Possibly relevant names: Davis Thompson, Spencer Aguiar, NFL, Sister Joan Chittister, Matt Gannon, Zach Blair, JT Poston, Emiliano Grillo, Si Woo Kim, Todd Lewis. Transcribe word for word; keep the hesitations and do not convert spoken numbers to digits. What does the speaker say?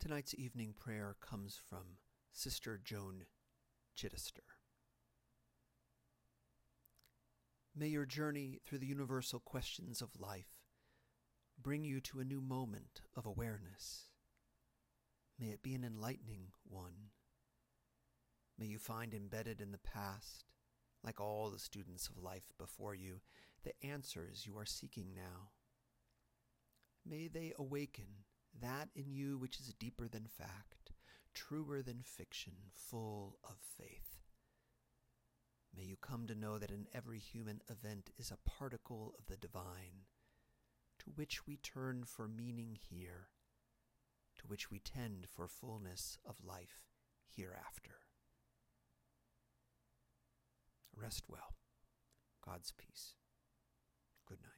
Tonight's evening prayer comes from Sister Joan Chittister. May your journey through the universal questions of life bring you to a new moment of awareness. May it be an enlightening one. May you find embedded in the past, like all the students of life before you, the answers you are seeking now. May they awaken that in you which is deeper than fact, truer than fiction, full of faith. May you come to know that in every human event is a particle of the divine, to which we turn for meaning here, to which we tend for fullness of life hereafter. Rest well. God's peace. Good night.